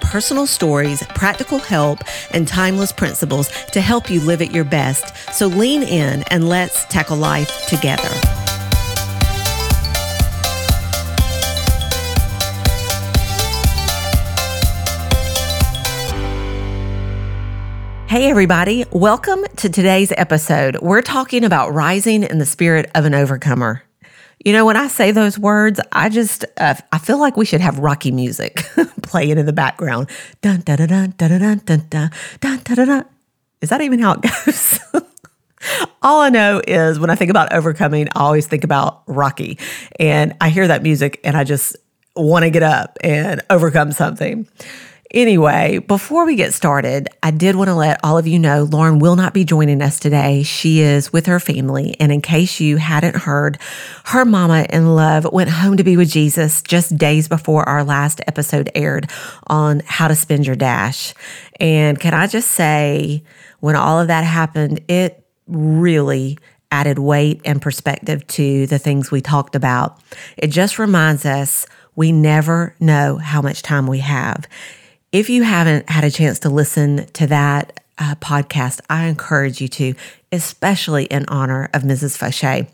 personal stories, practical help, and timeless principles to help you live at your best. So lean in and let's tackle life together. Hey everybody, welcome to today's episode. We're talking about rising in the spirit of an overcomer. You know, when I say those words, I feel like we should have Rocky music playing in the background. Dun da da dun da da dun dun da dun da da dun. Is that even how it goes? All I know is when I think about overcoming, I always think about Rocky, and I hear that music, and I just want to get up and overcome something. Anyway, before we get started, I did want to let all of you know Lauren will not be joining us today. She is with her family, and in case you hadn't heard, her mama in love went home to be with Jesus just days before our last episode aired on how to spend your dash. And can I just say, when all of that happened, it really added weight and perspective to the things we talked about. It just reminds us we never know how much time we have. If you haven't had a chance to listen to that podcast, I encourage you to, especially in honor of Mrs. Fauchet.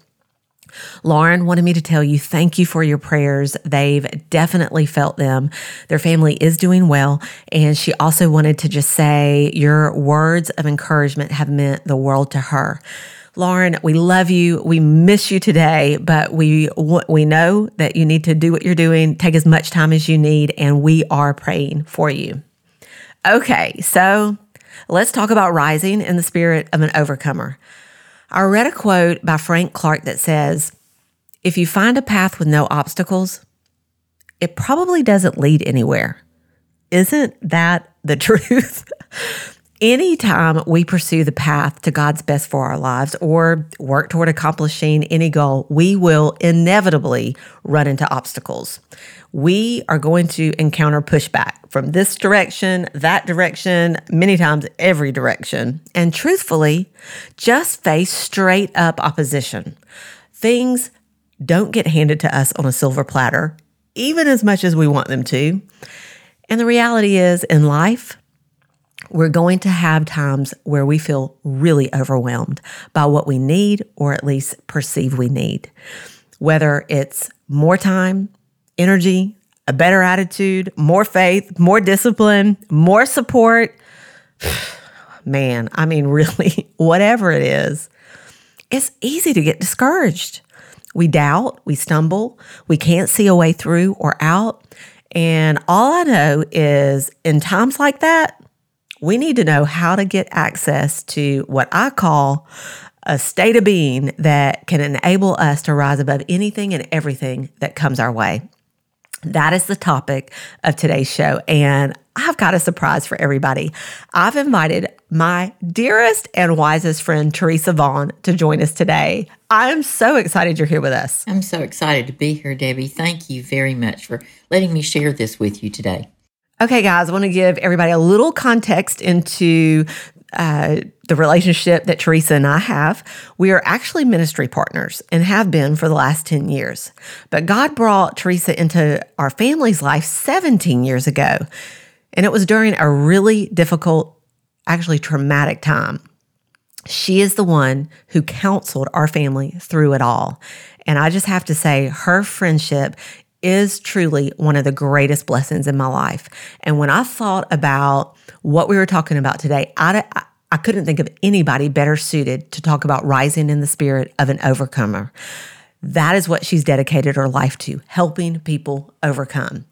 Lauren wanted me to tell you thank you for your prayers. They've definitely felt them. Their family is doing well. And she also wanted to just say your words of encouragement have meant the world to her. Lauren, we love you. We miss you today, but we know that you need to do what you're doing, take as much time as you need, and we are praying for you. Okay, so let's talk about rising in the spirit of an overcomer. I read a quote by Frank Clark that says, "If you find a path with no obstacles, it probably doesn't lead anywhere." Isn't that the truth? Anytime we pursue the path to God's best for our lives or work toward accomplishing any goal, we will inevitably run into obstacles. We are going to encounter pushback from this direction, that direction, many times every direction. And truthfully, just face straight up opposition. Things don't get handed to us on a silver platter, even as much as we want them to. And the reality is, in life, we're going to have times where we feel really overwhelmed by what we need, or at least perceive we need. Whether it's more time, energy, a better attitude, more faith, more discipline, more support, man, I mean, really, whatever it is, it's easy to get discouraged. We doubt, we stumble, we can't see a way through or out. And all I know is in times like that, we need to know how to get access to what I call a state of being that can enable us to rise above anything and everything that comes our way. That is the topic of today's show, and I've got a surprise for everybody. I've invited my dearest and wisest friend, Teresa Vaughn, to join us today. I'm so excited you're here with us. I'm so excited to be here, Debbie. Thank you very much for letting me share this with you today. Okay, guys, I want to give everybody a little context into the relationship that Teresa and I have. We are actually ministry partners and have been for the last 10 years. But God brought Teresa into our family's life 17 years ago, and it was during a really difficult, actually traumatic time. She is the one who counseled our family through it all. And I just have to say, her friendship is truly one of the greatest blessings in my life. And when I thought about what we were talking about today, I couldn't think of anybody better suited to talk about rising in the spirit of an overcomer. That is what she's dedicated her life to, helping people overcome.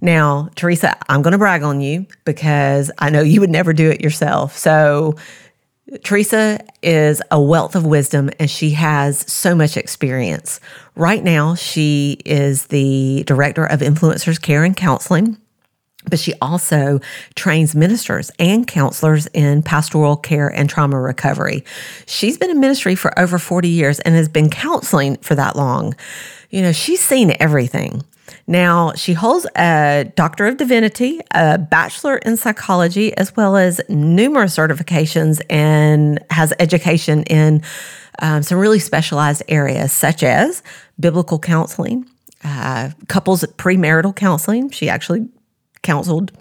Now, Teresa, I'm going to brag on you because I know you would never do it yourself. So Teresa is a wealth of wisdom, and she has so much experience. Right now, she is the director of Influencers Care and Counseling, But she also trains ministers and counselors in pastoral care and trauma recovery. She's been in ministry for over 40 years and has been counseling for that long. You know, she's seen everything. Now, she holds a Doctor of Divinity, a Bachelor in Psychology, as well as numerous certifications, and has education in some really specialized areas, such as biblical counseling, couples premarital counseling. She actually counseled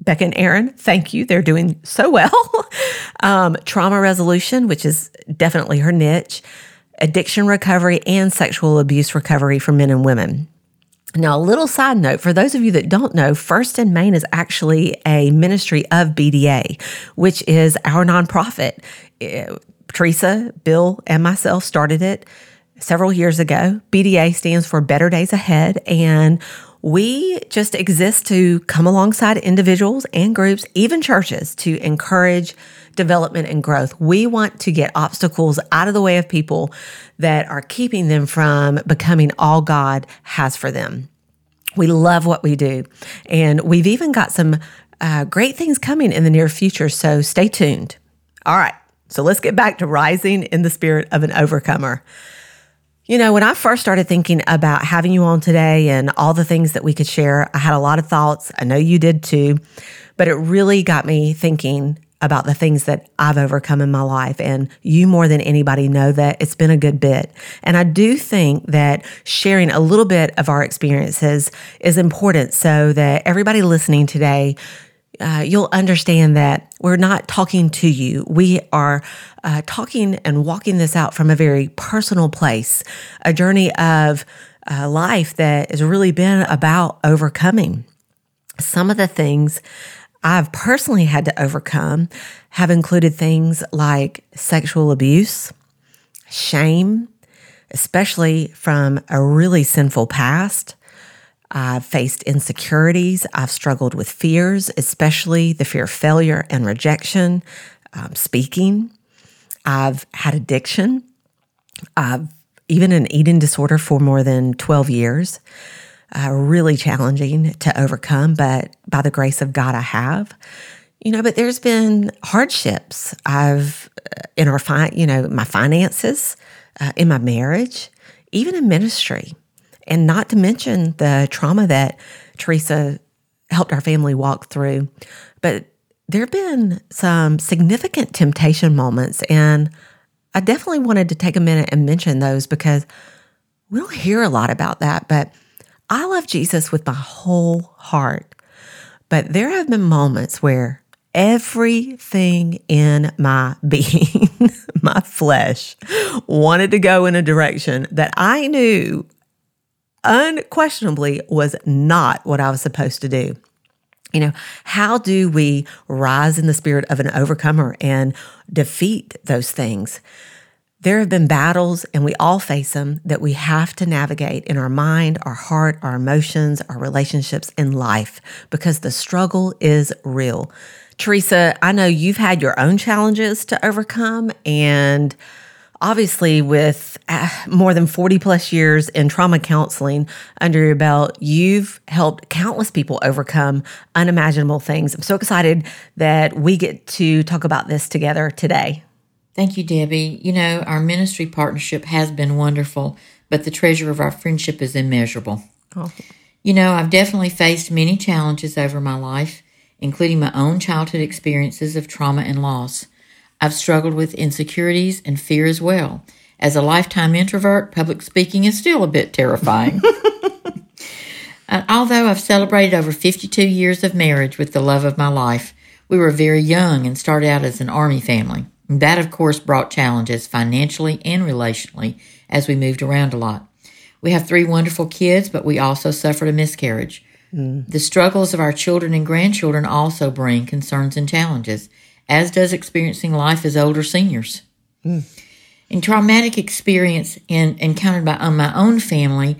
Beck and Aaron. Thank you. They're doing so well. Trauma resolution, which is definitely her niche, addiction recovery, and sexual abuse recovery for men and women. Now, a little side note, for those of you that don't know, First on Main is actually a ministry of BDA, which is our nonprofit. Teresa, Bill, and myself started it several years ago. BDA stands for Better Days Ahead, and we just exist to come alongside individuals and groups, even churches, to encourage development and growth. We want to get obstacles out of the way of people that are keeping them from becoming all God has for them. We love what we do, and we've even got some great things coming in the near future, so stay tuned. All right, so let's get back to rising in the spirit of an overcomer. You know, when I first started thinking about having you on today and all the things that we could share, I had a lot of thoughts. I know you did too, but it really got me thinking about the things that I've overcome in my life. And you more than anybody know that it's been a good bit. And I do think that sharing a little bit of our experiences is important so that everybody listening today, you'll understand that we're not talking to you. We are talking and walking this out from a very personal place, a journey of life that has really been about overcoming. Some of the things I've personally had to overcome have included things like sexual abuse, shame, especially from a really sinful past. I've faced insecurities. I've struggled with fears, especially the fear of failure and rejection, speaking. I've had addiction. I've even an eating disorder for more than 12 years. Really challenging to overcome, but by the grace of God, I have. You know, but there's been hardships. I've in our my finances, in my marriage, even in ministry. And not to mention the trauma that Teresa helped our family walk through. But there have been some significant temptation moments, and I definitely wanted to take a minute and mention those because we don't hear a lot about that. But I love Jesus with my whole heart. But there have been moments where everything in my being, my flesh, wanted to go in a direction that I knew unquestionably was not what I was supposed to do. You know, how do we rise in the spirit of an overcomer and defeat those things? There have been battles, and we all face them, that we have to navigate in our mind, our heart, our emotions, our relationships, in life, because the struggle is real. Teresa, I know you've had your own challenges to overcome, and obviously, with more than 40 plus years in trauma counseling under your belt, you've helped countless people overcome unimaginable things. I'm so excited that we get to talk about this together today. Thank you, Debbie. You know, our ministry partnership has been wonderful, but the treasure of our friendship is immeasurable. Oh. You know, I've definitely faced many challenges over my life, including my own childhood experiences of trauma and loss. I've struggled with insecurities and fear as well. As a lifetime introvert, public speaking is still a bit terrifying. Although I've celebrated over 52 years of marriage with the love of my life, we were very young and started out as an Army family. That, of course, brought challenges financially and relationally as we moved around a lot. We have three wonderful kids, but we also suffered a miscarriage. The struggles of our children and grandchildren also bring concerns and challenges, as does experiencing life as older seniors. In traumatic experience encountered by my own family,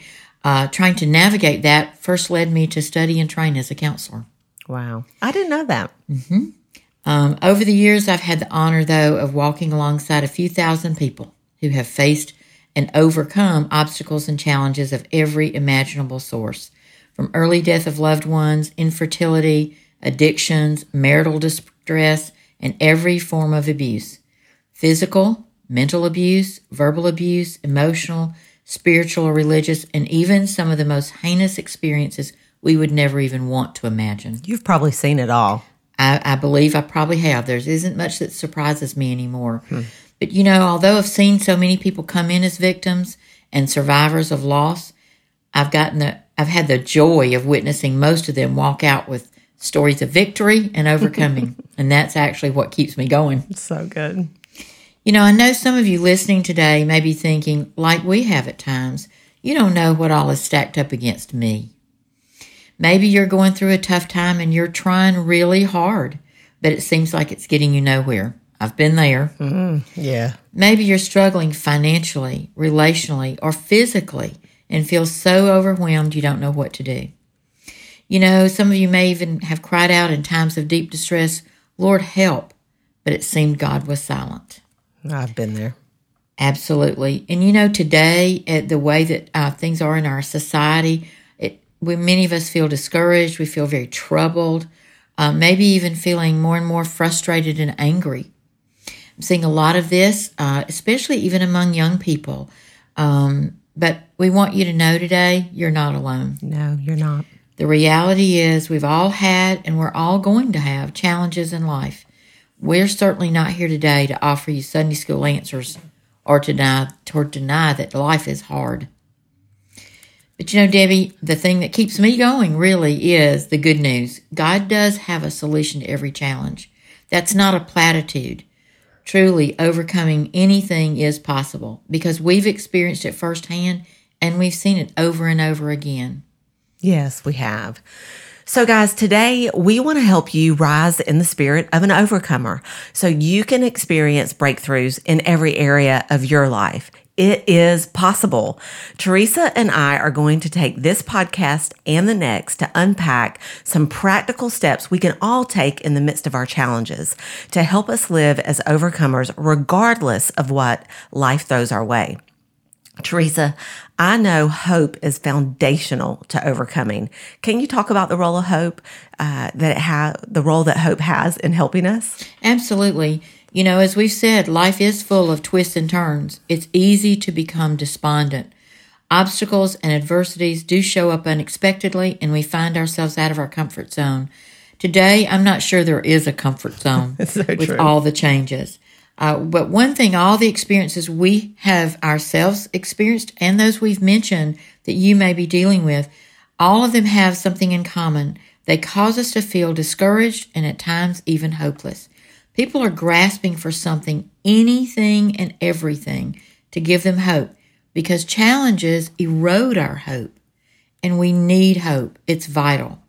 trying to navigate that first led me to study and train as a counselor. Wow. I didn't know that. Mm-hmm. Over the years, I've had the honor, though, of walking alongside a few thousand people who have faced and overcome obstacles and challenges of every imaginable source, from early death of loved ones, infertility, addictions, marital distress, and every form of abuse. Physical, mental abuse, verbal abuse, emotional, spiritual or religious, and even some of the most heinous experiences we would never even want to imagine. You've probably seen it all. I believe I probably have. There isn't much that surprises me anymore. But, you know, although I've seen so many people come in as victims and survivors of loss, I've had the joy of witnessing most of them walk out with stories of victory and overcoming. And that's actually what keeps me going. It's so good. You know, I know some of you listening today may be thinking, like we have at times, you don't know what all is stacked up against me. Maybe you're going through a tough time and you're trying really hard, but it seems like it's getting you nowhere. I've been there. Yeah. Maybe you're struggling financially, relationally, or physically and feel so overwhelmed you don't know what to do. You know, some of you may even have cried out in times of deep distress, Lord, help, but it seemed God was silent. I've been there. Absolutely. And you know, today, at the way that things are in our society, many of us feel discouraged. We feel very troubled, maybe even feeling more and more frustrated and angry. I'm seeing a lot of this, especially even among young people. But we want you to know today, you're not alone. No, you're not. The reality is we've all had and we're all going to have challenges in life. We're certainly not here today to offer you Sunday school answers or to deny that life is hard. But you know, Debbie, the thing that keeps me going really is the good news. God does have a solution to every challenge. That's not a platitude. Truly, overcoming anything is possible because we've experienced it firsthand and we've seen it over and over again. Yes, we have. So guys, today we want to help you rise in the spirit of an overcomer so you can experience breakthroughs in every area of your life. It is possible. Teresa and I are going to take this podcast and the next to unpack some practical steps we can all take in the midst of our challenges to help us live as overcomers regardless of what life throws our way. Teresa, I know hope is foundational to overcoming. Can you talk about the role of hope, the role that hope has in helping us? Absolutely. You know, as we've said, life is full of twists and turns. It's easy to become despondent. Obstacles and adversities do show up unexpectedly, and we find ourselves out of our comfort zone. Today, I'm not sure there is a comfort zone so with true. All the changes. But one thing, all the experiences we have ourselves experienced and those we've mentioned that you may be dealing with, all of them have something in common. They cause us to feel discouraged and at times even hopeless. People are grasping for something, anything and everything to give them hope because challenges erode our hope and we need hope. It's vital.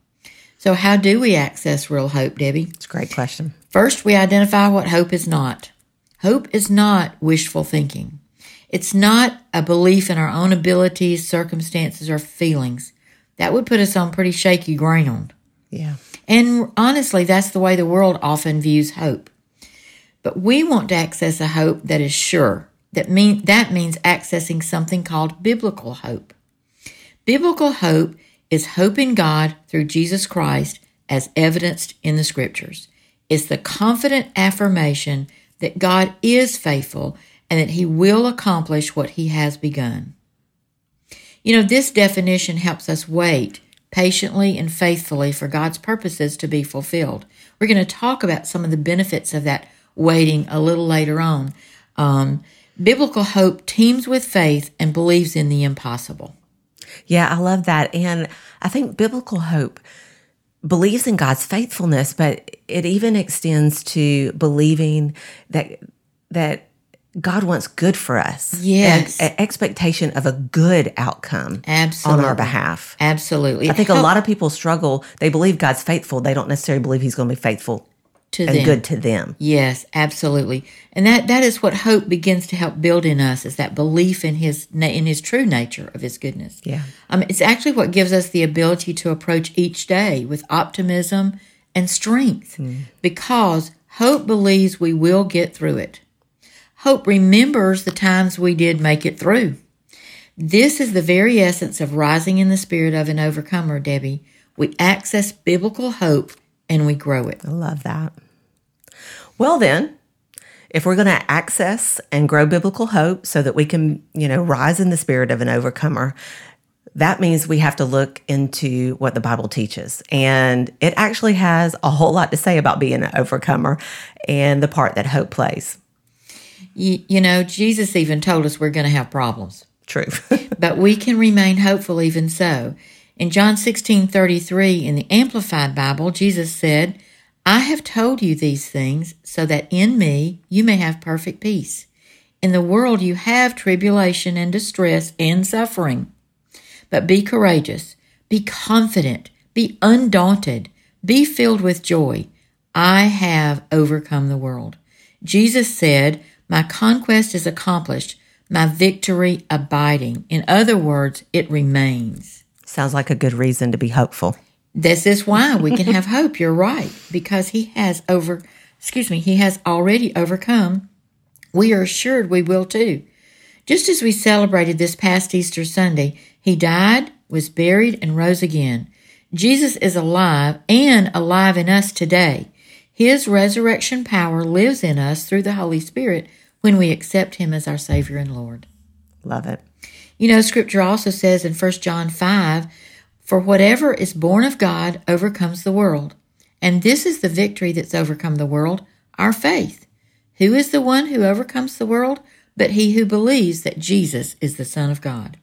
So how do we access real hope, Debbie? It's a great question. First, we identify what hope is not. Hope is not wishful thinking. It's not a belief in our own abilities, circumstances, or feelings. That would put us on pretty shaky ground. Yeah. And honestly, that's the way the world often views hope. But we want to access a hope that is sure. That means accessing something called biblical hope. Biblical hope is hope in God through Jesus Christ as evidenced in the Scriptures. It's the confident affirmation that God is faithful and that He will accomplish what He has begun. You know, this definition helps us wait patiently and faithfully for God's purposes to be fulfilled. We're going to talk about some of the benefits of that waiting a little later on. Biblical hope teams with faith and believes in the impossible. Yeah, I love that. And I think biblical hope believes in God's faithfulness, but it even extends to believing that God wants good for us. Yes. An expectation of a good outcome Absolutely. On our behalf. Absolutely. I think a lot of people struggle. They believe God's faithful. They don't necessarily believe He's going to be faithful to and them. Good to them. Yes, absolutely. And that is what hope begins to help build in us, is that belief in His true nature of His goodness. Yeah. It's actually what gives us the ability to approach each day with optimism and strength because hope believes we will get through it. Hope remembers the times we did make it through. This is the very essence of rising in the spirit of an overcomer, Debbie. We access biblical hope and we grow it. I love that. Well then, if we're going to access and grow biblical hope so that we can, rise in the spirit of an overcomer, that means we have to look into what the Bible teaches. And it actually has a whole lot to say about being an overcomer and the part that hope plays. Jesus even told us we're going to have problems. True. But we can remain hopeful even so. In John 16:33 in the Amplified Bible, Jesus said, I have told you these things so that in me you may have perfect peace. In the world you have tribulation and distress and suffering. But be courageous, be confident, be undaunted, be filled with joy. I have overcome the world. Jesus said, my conquest is accomplished, my victory abiding. In other words, it remains. Sounds like a good reason to be hopeful. This is why we can have hope. You're right, because he has already overcome. We are assured we will too. Just as we celebrated this past Easter Sunday, he died, was buried, and rose again. Jesus is alive and alive in us today. His resurrection power lives in us through the Holy Spirit when we accept him as our Savior and Lord. Love it. Scripture also says in 1 John 5, for whatever is born of God overcomes the world. And this is the victory that's overcome the world, our faith. Who is the one who overcomes the world? But he who believes that Jesus is the Son of God.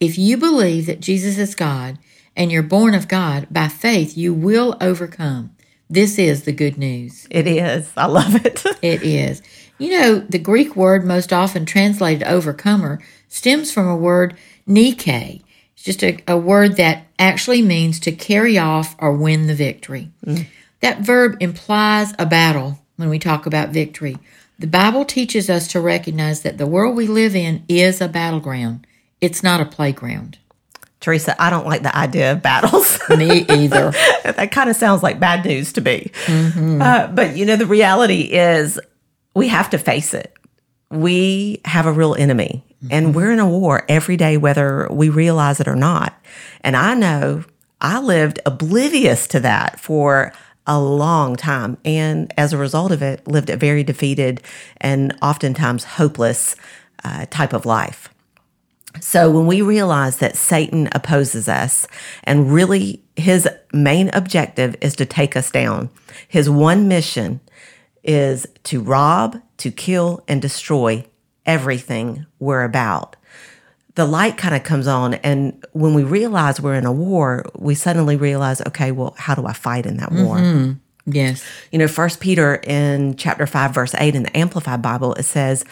If you believe that Jesus is God and you're born of God, by faith you will overcome. This is the good news. It is. I love it. It is. The Greek word most often translated overcomer stems from a word, nike. It's just a word that actually means to carry off or win the victory. Mm. That verb implies a battle when we talk about victory. The Bible teaches us to recognize that the world we live in is a battleground. It's not a playground. Teresa, I don't like the idea of battles. Me either. That kind of sounds like bad news to me. Mm-hmm. But the reality is we have to face it. We have a real enemy. And we're in a war every day, whether we realize it or not. And I know I lived oblivious to that for a long time. And as a result of it, lived a very defeated and oftentimes hopeless type of life. So when we realize that Satan opposes us and really his main objective is to take us down, his one mission is to rob, to kill, and destroy everything we're about. The light kind of comes on, and when we realize we're in a war, we suddenly realize, okay, well, how do I fight in that war? Mm-hmm. Yes. 1 Peter in chapter 5, verse 8 in the Amplified Bible, it says,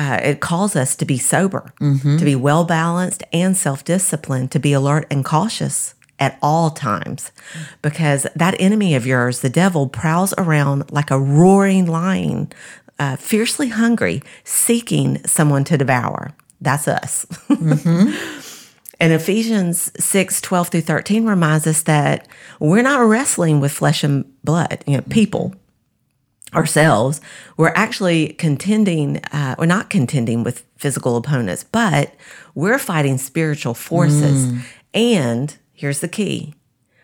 it calls us to be sober, mm-hmm. to be well-balanced and self-disciplined, to be alert and cautious at all times, because that enemy of yours, the devil, prowls around like a roaring lion, fiercely hungry, seeking someone to devour. That's us. Mm-hmm. And Ephesians 6:12 through 13 reminds us that we're not wrestling with flesh and blood, people, ourselves. We're actually contending, we're not contending with physical opponents, but we're fighting spiritual forces. Mm. And here's the key,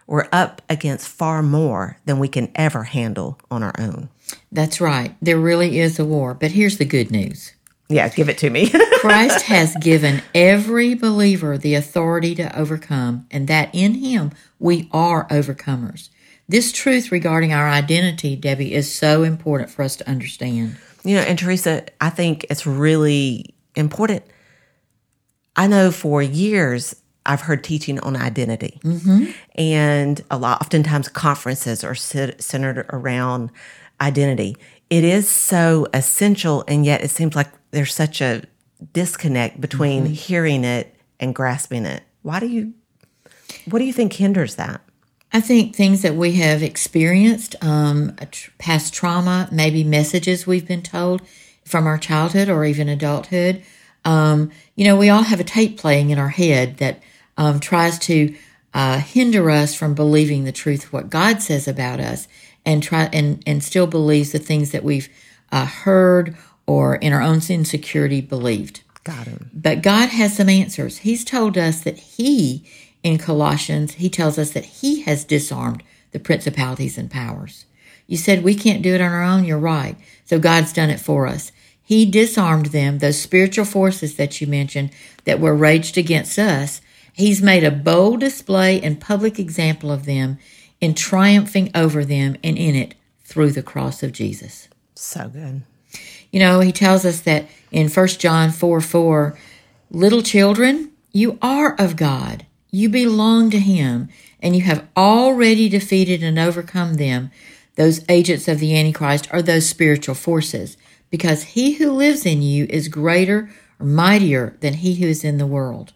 we're up against far more than we can ever handle on our own. That's right. There really is a war. But here's the good news. Yeah, give it to me. Christ has given every believer the authority to overcome, and that in him we are overcomers. This truth regarding our identity, Debbie, is so important for us to understand. And Teresa, I think it's really important. I know for years I've heard teaching on identity, mm-hmm. and oftentimes conferences are centered around identity. It is so essential, and yet it seems like there's such a disconnect between mm-hmm. hearing it and grasping it. What do you think hinders that? I think things that we have experienced, past trauma, maybe messages we've been told from our childhood or even adulthood. We all have a tape playing in our head that tries to hinder us from believing the truth of what God says about us. And still believes the things that we've heard or in our own insecurity believed. Got it. But God has some answers. He's told us that he, in Colossians, he tells us that he has disarmed the principalities and powers. You said we can't do it on our own. You're right. So God's done it for us. He disarmed them, those spiritual forces that you mentioned that were raged against us. He's made a bold display and public example of them in triumphing over them and in it through the cross of Jesus. So good. You know, he tells us that in 1 John 4:4, little children, you are of God. You belong to him, and you have already defeated and overcome them, those agents of the Antichrist or those spiritual forces, because he who lives in you is greater or mightier than he who is in the world.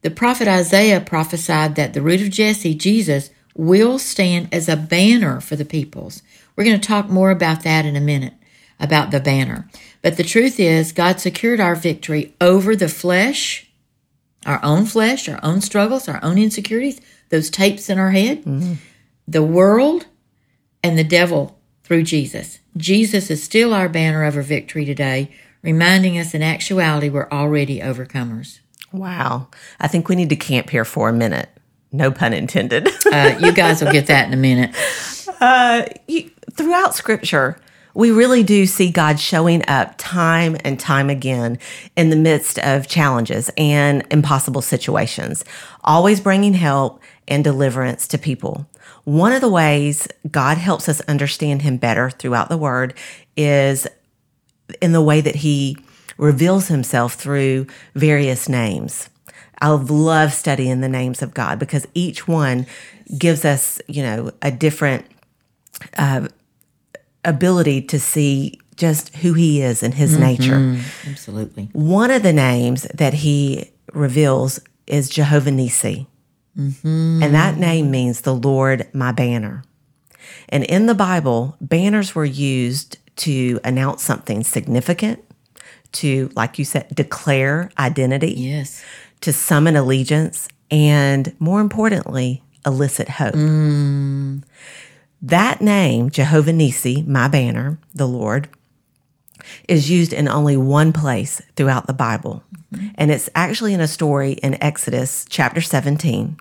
The prophet Isaiah prophesied that the root of Jesse, Jesus, will stand as a banner for the peoples. We're going to talk more about that in a minute, about the banner. But the truth is, God secured our victory over the flesh, our own struggles, our own insecurities, those tapes in our head, the world, and the devil through Jesus. Jesus is still our banner over victory today, reminding us in actuality we're already overcomers. Wow. I think we need to camp here for a minute. No pun intended. You guys will get that in a minute. Throughout Scripture, we really do see God showing up time and time again in the midst of challenges and impossible situations, always bringing help and deliverance to people. One of the ways God helps us understand him better throughout the Word is in the way that he reveals himself through various names. I love studying the names of God because each one gives us, you know, a different ability to see just who he is and his nature. Absolutely. One of the names that he reveals is Jehovah Nissi. And that name means the Lord, my banner. And in the Bible, banners were used to announce something significant, to, like you said, declare identity, to summon allegiance, and more importantly, elicit hope. That name, Jehovah Nissi, my banner, the Lord, is used in only one place throughout the Bible. And it's actually in a story in Exodus chapter 17.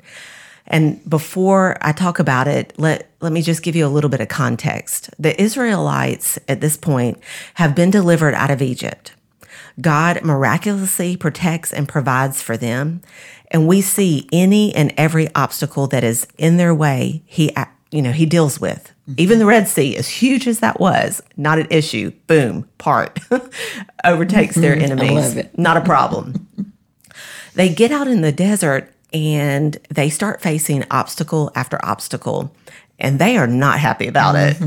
And before I talk about it, let me just give you a little bit of context. The Israelites at this point have been delivered out of Egypt. God miraculously protects and provides for them. And we see any and every obstacle that is in their way, he deals with. Even the Red Sea, as huge as that was, not an issue. Boom, part. Overtakes their enemies. I love it. Not a problem. They get out in the desert and they start facing obstacle after obstacle, and they are not happy about it.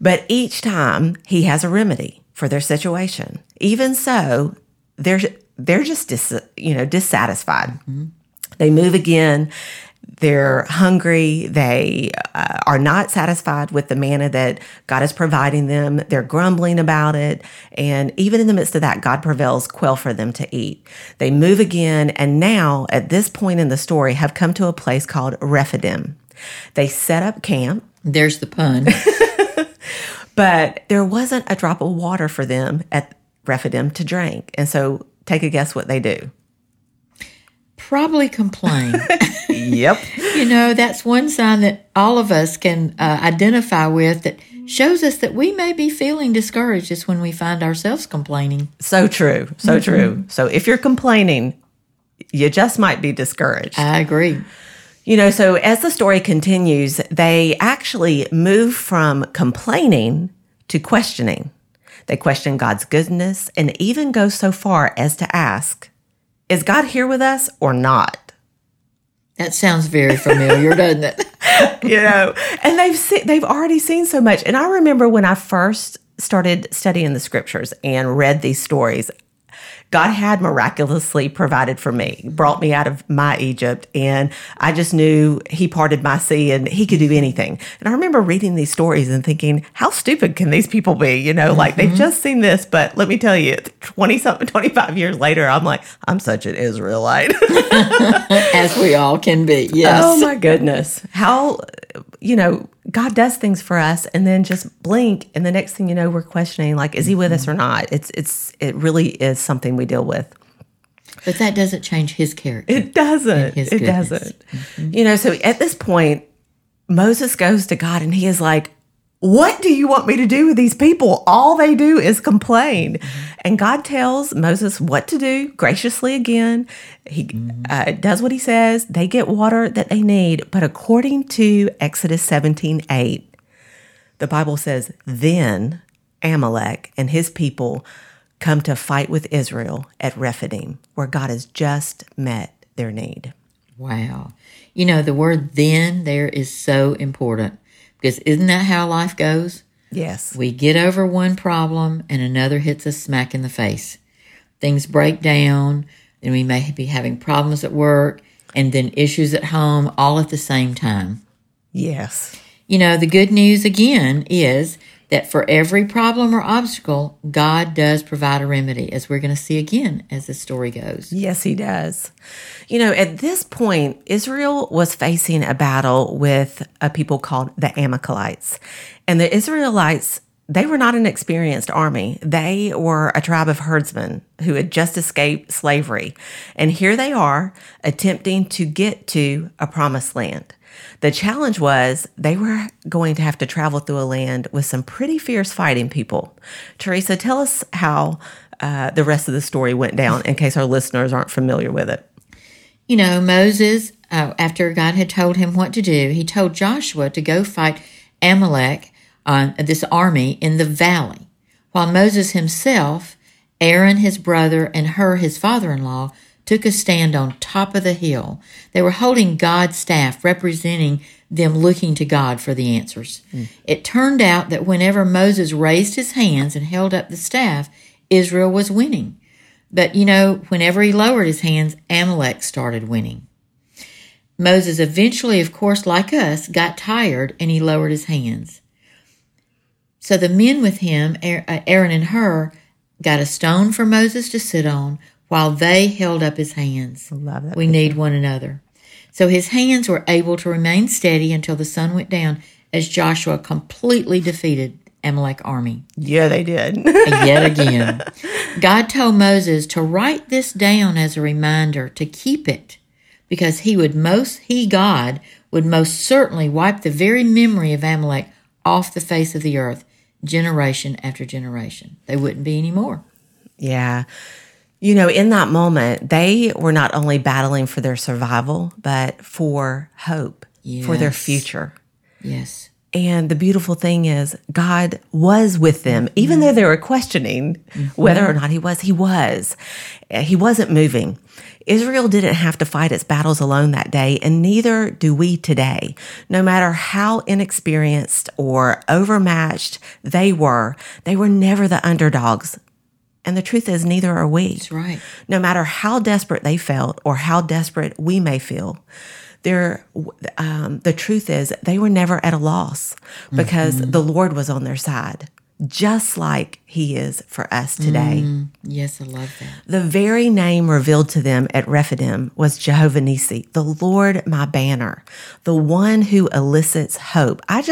But each time he has a remedy for their situation. Even so, they're just dissatisfied. They move again. They're hungry. They are not satisfied with the manna that God is providing them. They're grumbling about it. And even in the midst of that, God prevails quail for them to eat. They move again. And now at this point in the story have come to a place called Rephidim. They set up camp. There's the pun. But there wasn't a drop of water for them at Rephidim to drink. And so take a guess what they do. Probably complain. Yep. You know, that's one sign that all of us can identify with that shows us that we may be feeling discouraged is when we find ourselves complaining. So true. So true. So if you're complaining, you just might be discouraged. I agree. You know, so as the story continues, they actually move from complaining to questioning. They question God's goodness and even go so far as to ask, is God here with us or not? That sounds very familiar, doesn't it? You know, and they've already seen so much. And I remember when I first started studying the Scriptures and read these stories, God had miraculously provided for me, brought me out of my Egypt, and I just knew he parted my sea and he could do anything. And I remember reading these stories and thinking, how stupid can these people be? You know, like they've just seen this, but let me tell you, 25 years later, I'm like, I'm such an Israelite. As we all can be, yes. Oh my goodness. How you know, God does things for us and then just blink. And the next thing you know, we're questioning, like, is he with us or not? It really is something we deal with. But that doesn't change his character. It doesn't. It doesn't. Mm-hmm. You know, so at this point, Moses goes to God and he is like, what do you want me to do with these people? All they do is complain. And God tells Moses what to do graciously again. He does what he says. They get water that they need. But according to Exodus 17:8, the Bible says, then Amalek and his people come to fight with Israel at Rephidim, where God has just met their need. Wow. You know, the word then there is so important. Because isn't that how life goes? Yes. We get over one problem and another hits us smack in the face. Things break down, and we may be having problems at work and then issues at home all at the same time. Yes. You know, the good news again is that for every problem or obstacle, God does provide a remedy, as we're going to see again as the story goes. Yes, he does. You know, at this point, Israel was facing a battle with a people called the Amalekites. And the Israelites, they were not an experienced army. They were a tribe of herdsmen who had just escaped slavery. And here they are attempting to get to a promised land. The challenge was they were going to have to travel through a land with some pretty fierce fighting people. Teresa, tell us how the rest of the story went down in case our listeners aren't familiar with it. You know, Moses, after God had told him what to do, he told Joshua to go fight Amalek, this army, in the valley, while Moses himself, Aaron, his brother, and Hur, his father-in-law, took a stand on top of the hill. They were holding God's staff, representing them looking to God for the answers. It turned out that whenever Moses raised his hands and held up the staff, Israel was winning. But, you know, whenever he lowered his hands, Amalek started winning. Moses eventually, of course, like us, got tired and he lowered his hands. So the men with him, Aaron and Hur, got a stone for Moses to sit on, while they held up his hands. I love that. We need one another. So his hands were able to remain steady until the sun went down as Joshua completely defeated Amalek army. Yeah, they did. Yet again. God told Moses to write this down as a reminder to keep it because God would most certainly wipe the very memory of Amalek off the face of the earth generation after generation. They wouldn't be anymore. Yeah. You know, in that moment, they were not only battling for their survival, but for hope, for their future. Yes. And the beautiful thing is God was with them, even though they were questioning whether or not he was. He was. He wasn't moving. Israel didn't have to fight its battles alone that day, and neither do we today. No matter how inexperienced or overmatched they were never the underdogs. And the truth is, neither are we. That's right. No matter how desperate they felt or how desperate we may feel, the truth is they were never at a loss because the Lord was on their side, just like he is for us today. Yes, I love that. The very name revealed to them at Rephidim was Jehovah Nissi, the Lord my banner, the one who elicits hope. I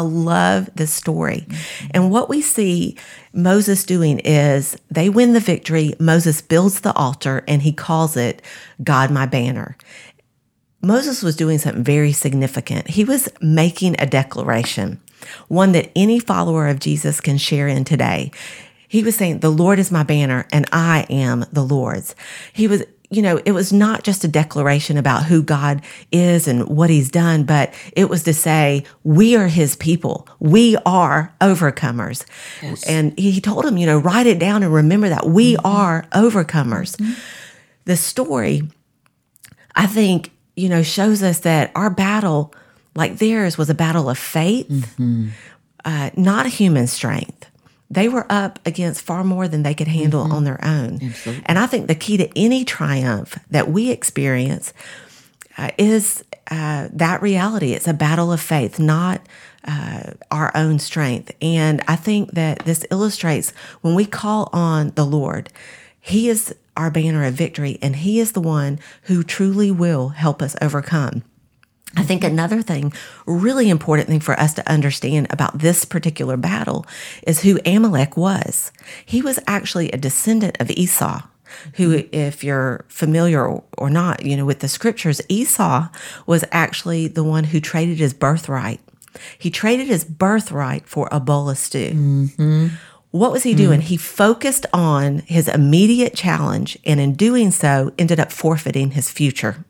love this story. And what we see Moses doing is they win the victory. Moses builds the altar and he calls it God my banner. Moses was doing something very significant. He was making a declaration, one that any follower of Jesus can share in today. He was saying, the Lord is my banner and I am the Lord's. He was, you know, it was not just a declaration about who God is and what he's done, but it was to say, we are his people. We are overcomers. Yes. And he told him, you know, write it down and remember that we are overcomers. The story, I think, you know, shows us that our battle, like theirs, was a battle of faith, not human strength. They were up against far more than they could handle on their own. Absolutely. And I think the key to any triumph that we experience is that reality. It's a battle of faith, not our own strength. And I think that this illustrates when we call on the Lord, he is our banner of victory, and he is the one who truly will help us overcome. I think another thing, really important thing for us to understand about this particular battle is who Amalek was. He was actually a descendant of Esau, who, if you're familiar or not, you know, with the scriptures, Esau was actually the one who traded his birthright. He traded his birthright for a bowl of stew. Mm-hmm. What was he doing? Mm. He focused on his immediate challenge, and in doing so, ended up forfeiting his future.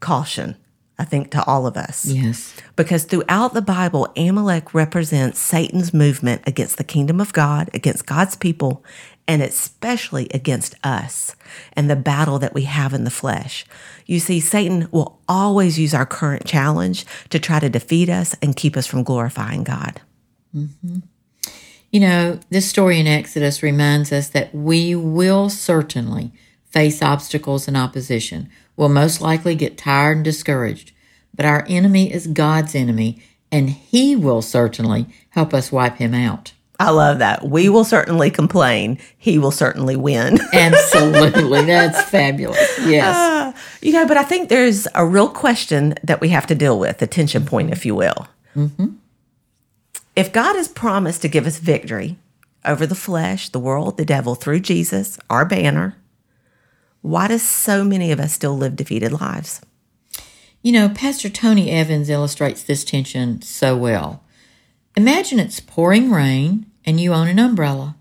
Caution, I think, to all of us. Yes. Because throughout the Bible, Amalek represents Satan's movement against the kingdom of God, against God's people, and especially against us and the battle that we have in the flesh. You see, Satan will always use our current challenge to try to defeat us and keep us from glorifying God. Mm-hmm. You know, this story in Exodus reminds us that we will certainly face obstacles and opposition. We'll most likely get tired and discouraged, but our enemy is God's enemy, and he will certainly help us wipe him out. I love that. We will certainly complain. He will certainly win. Absolutely. That's fabulous. Yes. You know, but I think there's a real question that we have to deal with, a tension point, if you will. Mm-hmm. If God has promised to give us victory over the flesh, the world, the devil, through Jesus, our banner, why does so many of us still live defeated lives? You know, Pastor Tony Evans illustrates this tension so well. Imagine it's pouring rain and you own an umbrella.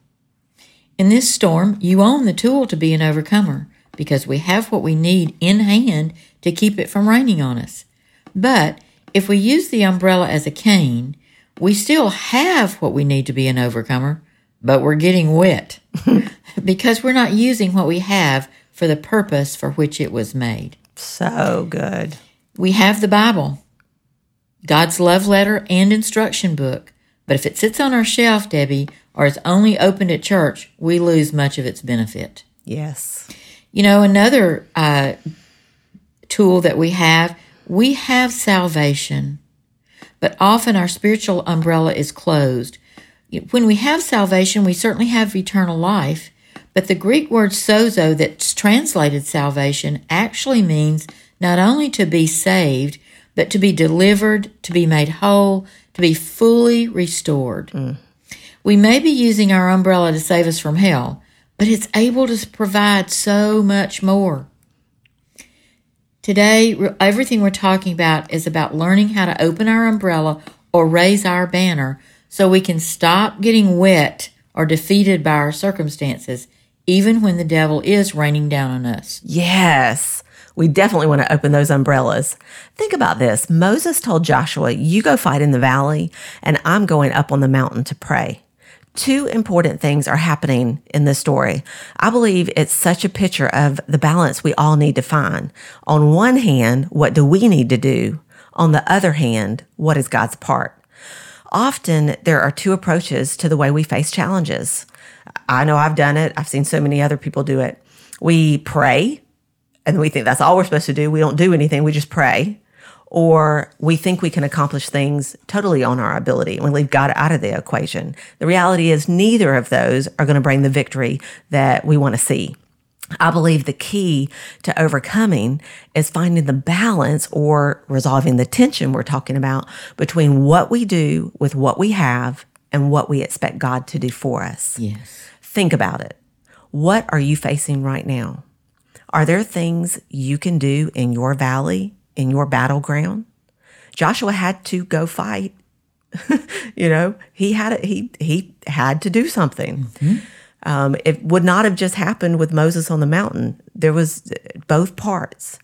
In this storm, you own the tool to be an overcomer because we have what we need in hand to keep it from raining on us. But if we use the umbrella as a cane, we still have what we need to be an overcomer, but we're getting wet because we're not using what we have for the purpose for which it was made. So good. We have the Bible, God's love letter and instruction book, but if it sits on our shelf, Debbie, or is only opened at church, we lose much of its benefit. Yes. You know, another tool that we have salvation. But often our spiritual umbrella is closed. When we have salvation, we certainly have eternal life. But the Greek word sozo that's translated salvation actually means not only to be saved, but to be delivered, to be made whole, to be fully restored. Mm. We may be using our umbrella to save us from hell, but it's able to provide so much more. Today, everything we're talking about is about learning how to open our umbrella or raise our banner so we can stop getting wet or defeated by our circumstances, even when the devil is raining down on us. Yes, we definitely want to open those umbrellas. Think about this. Moses told Joshua, "You go fight in the valley, and I'm going up on the mountain to pray." Two important things are happening in this story. I believe it's such a picture of the balance we all need to find. On one hand, what do we need to do? On the other hand, what is God's part? Often there are two approaches to the way we face challenges. I know I've done it. I've seen so many other people do it. We pray, and we think that's all we're supposed to do. We don't do anything. We just pray. Or we think we can accomplish things totally on our ability, and we leave God out of the equation. The reality is neither of those are going to bring the victory that we want to see. I believe the key to overcoming is finding the balance or resolving the tension we're talking about between what we do with what we have and what we expect God to do for us. Yes. Think about it. What are you facing right now? Are there things you can do in your valley, in your battleground? Joshua had to go fight. You know, he had to do something. Mm-hmm. It would not have just happened with Moses on the mountain. There was both parts.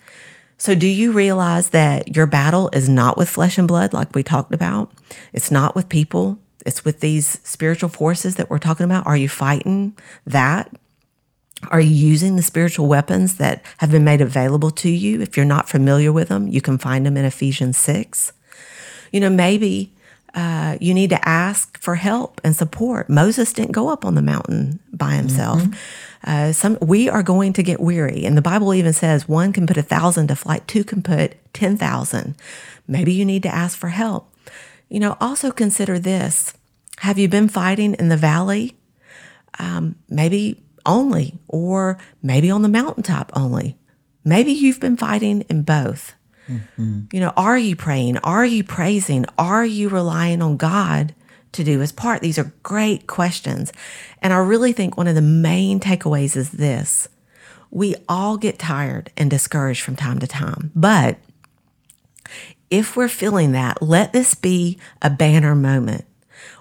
So do you realize that your battle is not with flesh and blood, like we talked about? It's not with people. It's with these spiritual forces that we're talking about. Are you fighting that? Are you using the spiritual weapons that have been made available to you? If you're not familiar with them, you can find them in Ephesians 6. You know, maybe you need to ask for help and support. Moses didn't go up on the mountain by himself. Mm-hmm. We are going to get weary. And the Bible even says one can put 1,000 to flight, two can put 10,000. Maybe you need to ask for help. You know, also consider this. Have you been fighting in the valley? Maybe only, or maybe on the mountaintop only. Maybe you've been fighting in both. Mm-hmm. You know, are you praying? Are you praising? Are you relying on God to do his part? These are great questions. And I really think one of the main takeaways is this. We all get tired and discouraged from time to time. But if we're feeling that, let this be a banner moment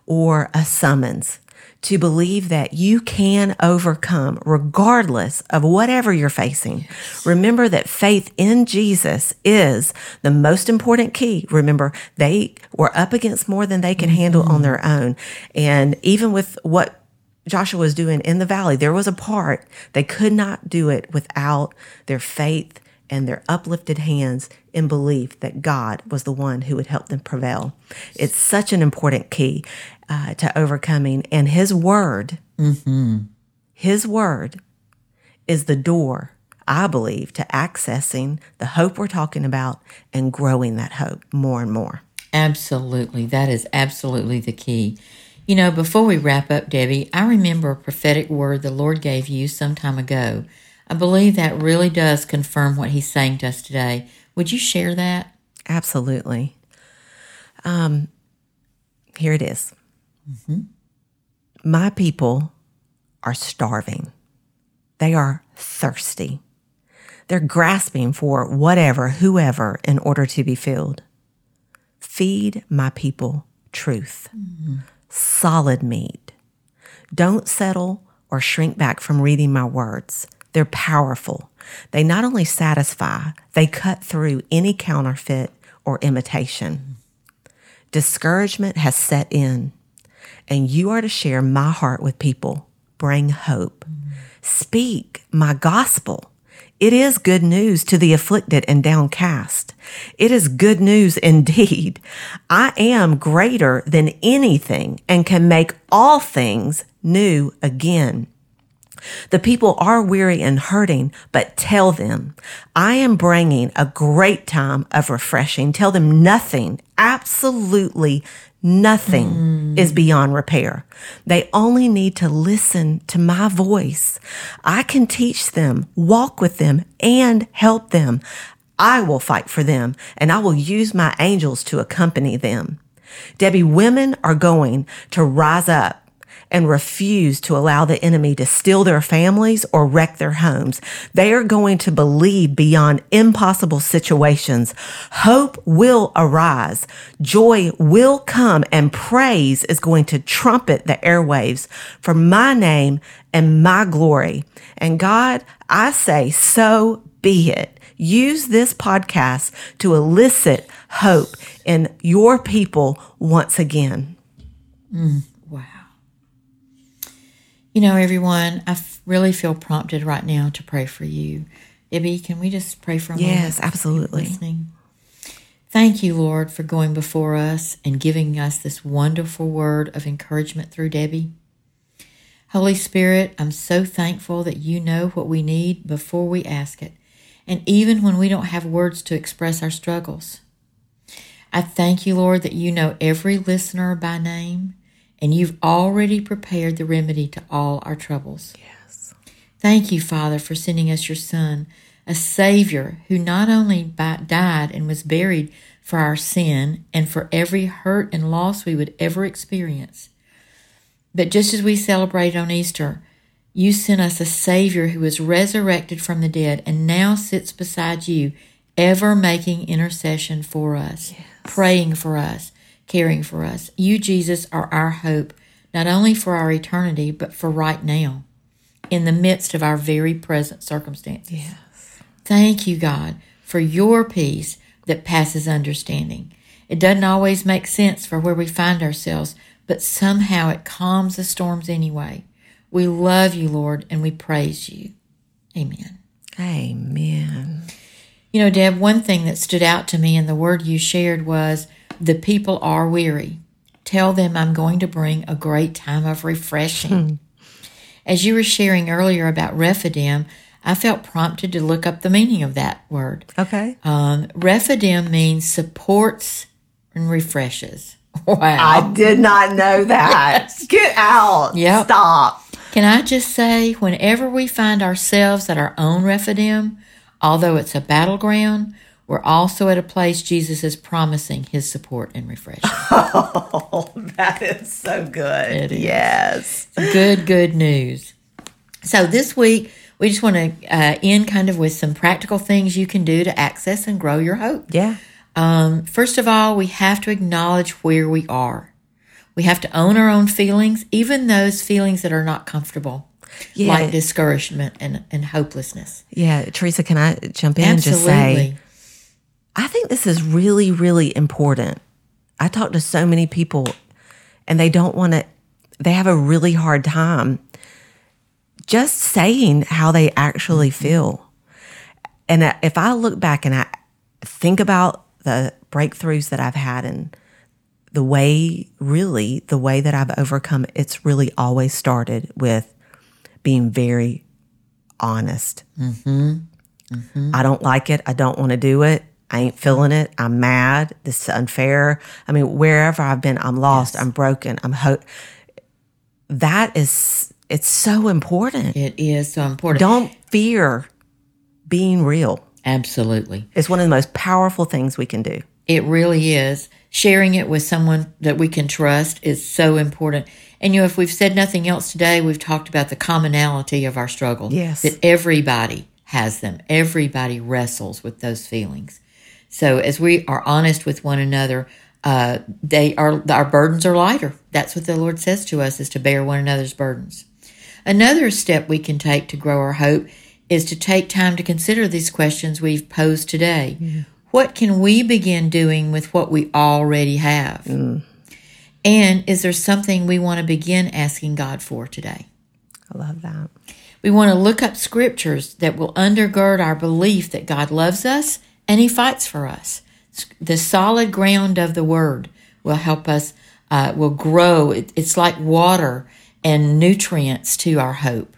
or a summons to believe that you can overcome regardless of whatever you're facing. Yes. Remember that faith in Jesus is the most important key. Remember, they were up against more than they can handle on their own. And even with what Joshua was doing in the valley, there was a part they could not do it without their faith and their uplifted hands in belief that God was the one who would help them prevail. It's such an important key to overcoming. And his word is the door, I believe, to accessing the hope we're talking about and growing that hope more and more. Absolutely. That is absolutely the key. You know, before we wrap up, Debbie, I remember a prophetic word the Lord gave you some time ago. I believe that really does confirm what he's saying to us today. Would you share that? Absolutely. Here it is. My people are starving. They are thirsty. They're grasping for whatever, whoever, in order to be filled. Feed my people truth. Solid meat. Don't settle or shrink back from reading my words. They're powerful. They not only satisfy, they cut through any counterfeit or imitation. Discouragement has set in, and you are to share my heart with people. Bring hope. Speak my gospel. It is good news to the afflicted and downcast. It is good news indeed. I am greater than anything and can make all things new again. The people are weary and hurting, but tell them, I am bringing a great time of refreshing. Tell them nothing, absolutely nothing is beyond repair. They only need to listen to my voice. I can teach them, walk with them, and help them. I will fight for them, and I will use my angels to accompany them. Debbie, women are going to rise up and refuse to allow the enemy to steal their families or wreck their homes. They are going to believe beyond impossible situations. Hope will arise. Joy will come, and praise is going to trumpet the airwaves for my name and my glory. And God, I say, so be it. Use this podcast to elicit hope in your people once again. Wow. You know, everyone, I really feel prompted right now to pray for you. Debbie, can we just pray for a moment? Yes, absolutely. Listening? Thank you, Lord, for going before us and giving us this wonderful word of encouragement through Debbie. Holy Spirit, I'm so thankful that you know what we need before we ask it, and even when we don't have words to express our struggles. I thank you, Lord, that you know every listener by name, and you've already prepared the remedy to all our troubles. Yes. Thank you, Father, for sending us your Son, a Savior who not only died and was buried for our sin and for every hurt and loss we would ever experience, but just as we celebrate on Easter, you sent us a Savior who was resurrected from the dead and now sits beside you, ever making intercession for us, praying for us, caring for us. You, Jesus, are our hope, not only for our eternity, but for right now, in the midst of our very present circumstances. Yes. Thank you, God, for your peace that passes understanding. It doesn't always make sense for where we find ourselves, but somehow it calms the storms anyway. We love you, Lord, and we praise you. Amen. Amen. You know, Deb, one thing that stood out to me in the word you shared was, the people are weary. Tell them I'm going to bring a great time of refreshing. As you were sharing earlier about rephidim, I felt prompted to look up the meaning of that word. Okay. Rephidim means supports and refreshes. Wow. I did not know that. Get out. Yep. Stop. Can I just say, whenever we find ourselves at our own rephidim, although it's a battleground, We're also at a place Jesus is promising his support and refreshment. Oh, that is so good. It is. Yes. Good, good news. So this week, we just want to end kind of with some practical things you can do to access and grow your hope. Yeah. First of all, we have to acknowledge where we are. We have to own our own feelings, even those feelings that are not comfortable. Yeah. Like discouragement and hopelessness. Yeah. Teresa, can I jump in and just say, I think this is really, really important. I talk to so many people and they don't want to, they have a really hard time just saying how they actually feel. And if I look back and I think about the breakthroughs that I've had and the way that I've overcome, it's really always started with being very honest. Mm-hmm. Mm-hmm. I don't like it. I don't want to do it. I ain't feeling it. I'm mad. This is unfair. I mean, wherever I've been, I'm lost. Yes. I'm broken. It's so important. It is so important. Don't fear being real. Absolutely. It's one of the most powerful things we can do. It really is. Sharing it with someone that we can trust is so important. And, if we've said nothing else today, we've talked about the commonality of our struggle. Yes. That everybody has them. Everybody wrestles with those feelings. So as we are honest with one another, our burdens are lighter. That's what the Lord says to us, is to bear one another's burdens. Another step we can take to grow our hope is to take time to consider these questions we've posed today. Yeah. What can we begin doing with what we already have? Mm. And is there something we want to begin asking God for today? I love that. We want to look up scriptures that will undergird our belief that God loves us and he fights for us. The solid ground of the word will help us, will grow. It's like water and nutrients to our hope.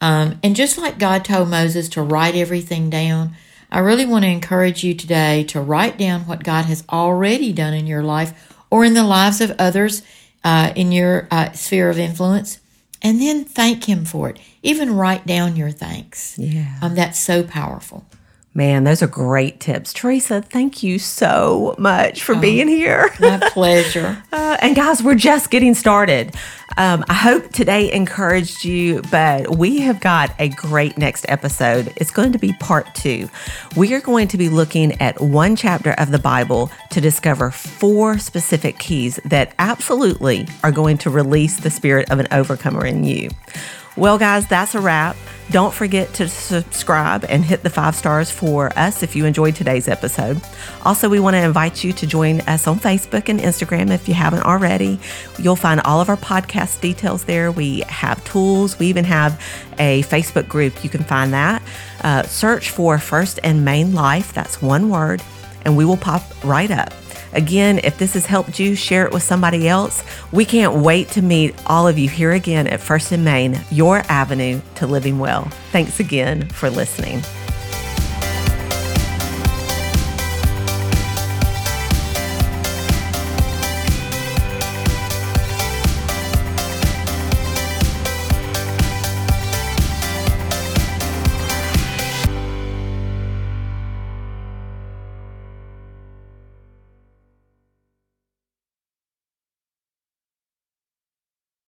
And just like God told Moses to write everything down, I really want to encourage you today to write down what God has already done in your life or in the lives of others in your sphere of influence, and then thank him for it. Even write down your thanks. Yeah, that's so powerful. Man, those are great tips. Teresa, thank you so much for being here. My pleasure. And guys, we're just getting started. I hope today encouraged you, but we have got a great next episode. It's going to be part 2. We are going to be looking at one chapter of the Bible to discover 4 specific keys that absolutely are going to release the spirit of an overcomer in you. Well, guys, that's a wrap. Don't forget to subscribe and hit the 5 stars for us if you enjoyed today's episode. Also, we want to invite you to join us on Facebook and Instagram if you haven't already. You'll find all of our podcast details there. We have tools. We even have a Facebook group. You can find that. Search for First and Main Life. That's one word, and we will pop right up. Again, if this has helped you, share it with somebody else. We can't wait to meet all of you here again at First and Main, your avenue to living well. Thanks again for listening.